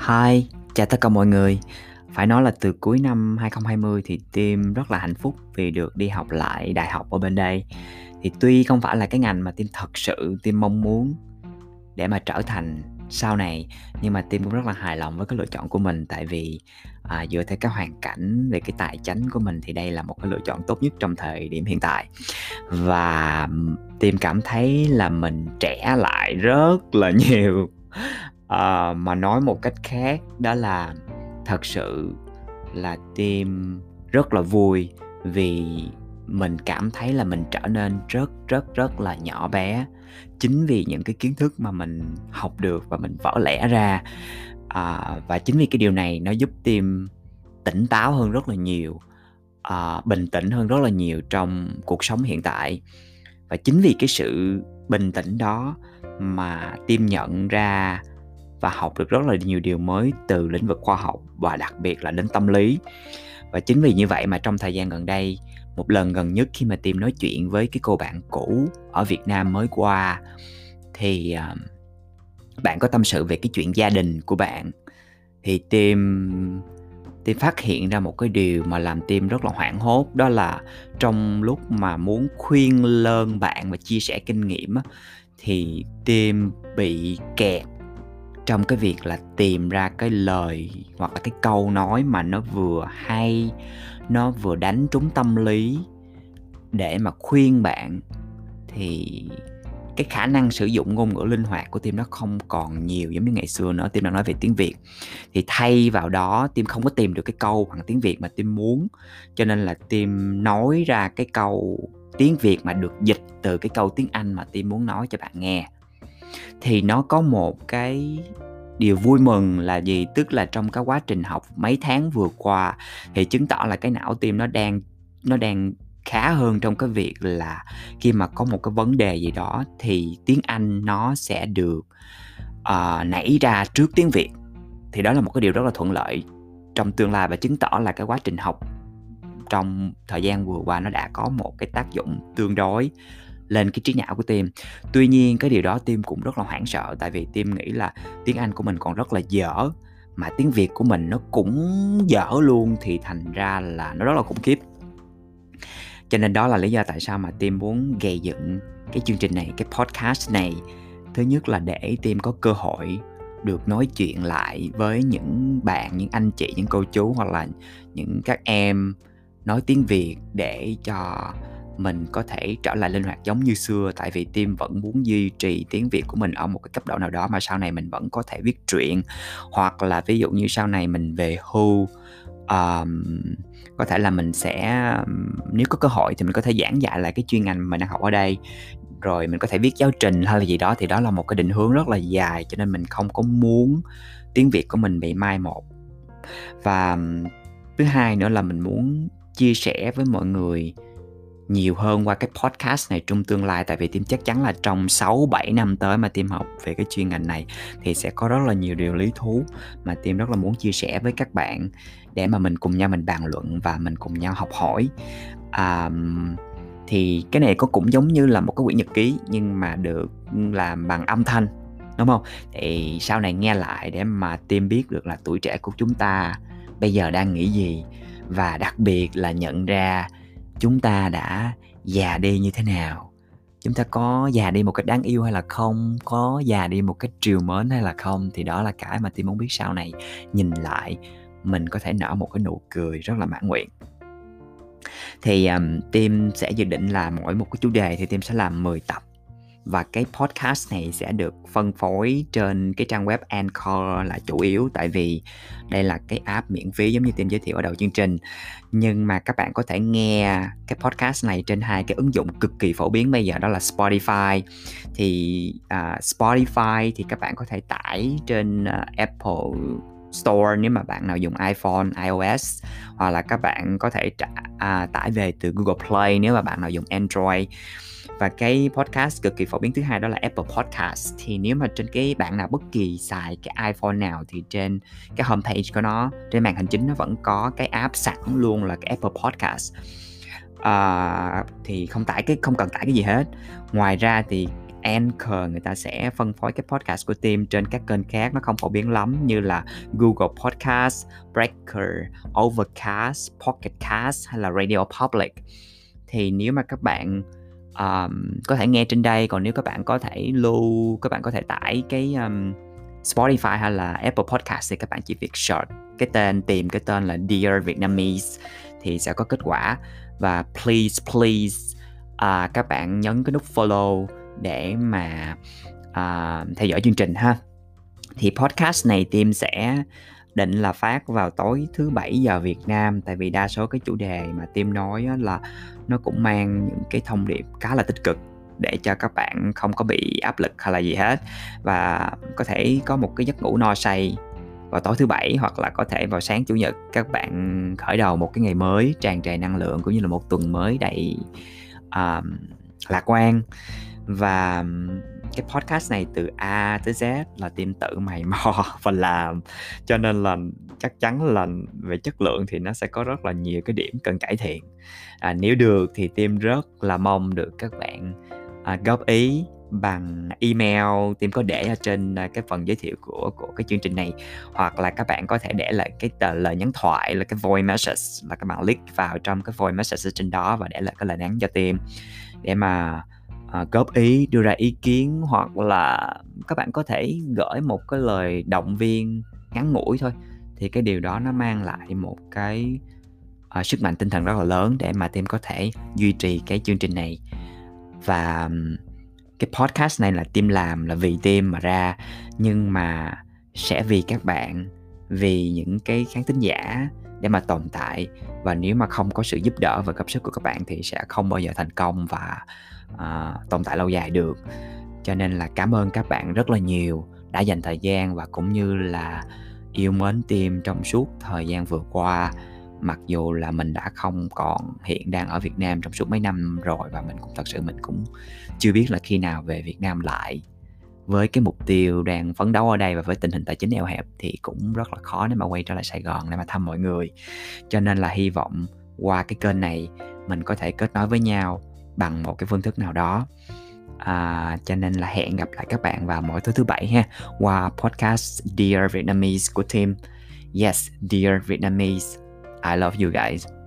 Hi, chào tất cả mọi người. Phải nói là từ cuối năm 2020 thì Tim rất là hạnh phúc vì được đi học lại đại học ở bên đây. Thì tuy không phải là cái ngành mà Tim thật sự Tim mong muốn để mà trở thành sau này, nhưng mà Tim cũng rất là hài lòng với cái lựa chọn của mình, tại vì dựa theo cái hoàn cảnh về cái tài chính của mình thì đây là một cái lựa chọn tốt nhất trong thời điểm hiện tại. Và Tim cảm thấy là mình trẻ lại rất là nhiều. Mà nói một cách khác đó là thật sự là Tim rất là vui vì mình cảm thấy là mình trở nên rất là nhỏ bé, chính vì những cái kiến thức mà mình học được và mình vỡ lẽ ra. Và chính vì cái điều này nó giúp Tim tỉnh táo hơn rất là nhiều, bình tĩnh hơn rất là nhiều trong cuộc sống hiện tại. Và chính vì cái sự bình tĩnh đó mà Tim nhận ra và học được rất là nhiều điều mới từ lĩnh vực khoa học và đặc biệt là đến tâm lý. Và chính vì như vậy mà trong thời gian gần đây, một lần gần nhất khi mà Tim nói chuyện với cái cô bạn cũ ở Việt Nam mới qua, thì bạn có tâm sự về cái chuyện gia đình của bạn. Thì Tim phát hiện ra một cái điều mà làm Tim rất là hoảng hốt, đó là trong lúc mà muốn khuyên lơn bạn và chia sẻ kinh nghiệm thì Tim bị kẹt trong cái việc là tìm ra cái lời hoặc là cái câu nói mà nó vừa hay, nó vừa đánh trúng tâm lý để mà khuyên bạn. Thì cái khả năng sử dụng ngôn ngữ linh hoạt của Tim nó không còn nhiều giống như ngày xưa nữa. Tim đang nói về tiếng Việt, thì thay vào đó Tim không có tìm được cái câu bằng tiếng Việt mà Tim muốn, cho nên là Tim nói ra cái câu tiếng Việt mà được dịch từ cái câu tiếng Anh mà Tim muốn nói cho bạn nghe. Thì nó có một cái điều vui mừng là gì? Tức là trong cái quá trình học mấy tháng vừa qua thì chứng tỏ là cái não Tim nó đang khá hơn trong cái việc là khi mà có một cái vấn đề gì đó thì tiếng Anh nó sẽ được nảy ra trước tiếng Việt. Thì đó là một cái điều rất là thuận lợi trong tương lai, và chứng tỏ là cái quá trình học trong thời gian vừa qua nó đã có một cái tác dụng tương đối lên cái trí não của Tim. Tuy nhiên cái điều đó Tim cũng rất là hoảng sợ, tại vì Tim nghĩ là tiếng Anh của mình còn rất là dở, mà tiếng Việt của mình nó cũng dở luôn, thì thành ra là nó rất là khủng khiếp. Cho nên đó là lý do tại sao mà Tim muốn gây dựng cái chương trình này, cái podcast này. Thứ nhất là để Tim có cơ hội được nói chuyện lại với những bạn, những anh chị, những cô chú hoặc là những các em nói tiếng Việt để cho mình có thể trở lại linh hoạt giống như xưa, tại vì Tim vẫn muốn duy trì tiếng Việt của mình ở một cái cấp độ nào đó mà sau này mình vẫn có thể viết truyện, hoặc là ví dụ như sau này mình về hưu, có thể là mình sẽ, nếu có cơ hội thì mình có thể giảng dạy lại cái chuyên ngành mình đang học ở đây, rồi mình có thể viết giáo trình hay là gì đó. Thì đó là một cái định hướng rất là dài, cho nên mình không có muốn tiếng Việt của mình bị mai một. Và thứ hai nữa là mình muốn chia sẻ với mọi người nhiều hơn qua cái podcast này trong tương lai, tại vì Tim chắc chắn là trong 6-7 năm tới mà Tim học về cái chuyên ngành này thì sẽ có rất là nhiều điều lý thú mà Tim rất là muốn chia sẻ với các bạn để mà mình cùng nhau mình bàn luận và mình cùng nhau học hỏi. Thì cái này có cũng giống như là một cái quyển nhật ký nhưng mà được làm bằng âm thanh, đúng không? Thì sau này nghe lại để mà Tim biết được là tuổi trẻ của chúng ta bây giờ đang nghĩ gì, và đặc biệt là nhận ra chúng ta đã già đi như thế nào, chúng ta có già đi một cách đáng yêu hay là không, có già đi một cách trìu mến hay là không. Thì đó là cái mà Tim muốn biết sau này nhìn lại mình có thể nở một cái nụ cười rất là mãn nguyện. Thì Tim sẽ dự định là mỗi một cái chủ đề thì Tim sẽ làm 10 tập, và cái podcast này sẽ được phân phối trên cái trang web Anchor là chủ yếu, tại vì đây là cái app miễn phí giống như Tim giới thiệu ở đầu chương trình. Nhưng mà các bạn có thể nghe cái podcast này trên hai cái ứng dụng cực kỳ phổ biến bây giờ, đó là Spotify. Thì Spotify thì các bạn có thể tải trên Apple Store nếu mà bạn nào dùng iPhone, iOS, hoặc là các bạn có thể tải về từ Google Play nếu mà bạn nào dùng Android. Và cái podcast cực kỳ phổ biến thứ hai đó là Apple Podcast. Thì nếu mà trên cái bạn nào bất kỳ xài cái iPhone nào thì trên cái homepage của nó, trên màn hình chính nó vẫn có cái app sẵn luôn là cái Apple Podcast. Thì không cần tải cái gì hết. Ngoài ra thì Anchor người ta sẽ phân phối cái podcast của Tim trên các kênh khác nó không phổ biến lắm, như là Google Podcast, Breaker, Overcast, Pocket Cast hay là Radio Public. Thì nếu mà các bạn có thể nghe trên đây, còn nếu các bạn có thể lưu, các bạn có thể tải cái Spotify hay là Apple Podcast thì các bạn chỉ việc search cái tên, tìm cái tên là Dear Vietnamese thì sẽ có kết quả. Và please các bạn nhấn cái nút follow để mà theo dõi chương trình ha. Thì podcast này Tim sẽ định là phát vào tối thứ 7 giờ Việt Nam, tại vì đa số cái chủ đề mà Tim nói là nó cũng mang những cái thông điệp khá là tích cực để cho các bạn không có bị áp lực hay là gì hết, và có thể có một cái giấc ngủ no say vào tối thứ 7, hoặc là có thể vào sáng chủ nhật các bạn khởi đầu một cái ngày mới tràn trề năng lượng, cũng như là một tuần mới đầy lạc quan. Và cái podcast này từ A tới Z là Tim tự mày mò và làm, cho nên là chắc chắn là về chất lượng thì nó sẽ có rất là nhiều cái điểm cần cải thiện. Nếu được thì Tim rất là mong được các bạn góp ý bằng email, Tim có để ở trên cái phần giới thiệu của cái chương trình này, hoặc là các bạn có thể để lại cái lời nhắn thoại là cái voice message, là các bạn click vào trong cái voice message trên đó và để lại cái lời nhắn cho Tim để mà góp ý, đưa ra ý kiến, hoặc là các bạn có thể gửi một cái lời động viên ngắn ngủi thôi, thì cái điều đó nó mang lại một cái sức mạnh tinh thần rất là lớn để mà Tim có thể duy trì cái chương trình này. Và cái podcast này là Tim làm là vì Tim mà ra, nhưng mà sẽ vì các bạn, vì những cái khán thính giả để mà tồn tại. Và nếu mà không có sự giúp đỡ và góp sức của các bạn thì sẽ không bao giờ thành công và tồn tại lâu dài được. Cho nên là cảm ơn các bạn rất là nhiều đã dành thời gian và cũng như là yêu mến Tim trong suốt thời gian vừa qua. Mặc dù là mình đã không còn hiện đang ở Việt Nam trong suốt mấy năm rồi, và mình cũng thật sự mình cũng chưa biết là khi nào về Việt Nam lại. Với cái mục tiêu đang phấn đấu ở đây và với tình hình tài chính eo hẹp thì cũng rất là khó để mà quay trở lại Sài Gòn để mà thăm mọi người. Cho nên là hy vọng qua cái kênh này mình có thể kết nối với nhau bằng một cái phương thức nào đó. Cho nên là hẹn gặp lại các bạn vào mỗi tối thứ 7 ha, qua podcast Dear Vietnamese của Tim. Yes, Dear Vietnamese, I love you guys.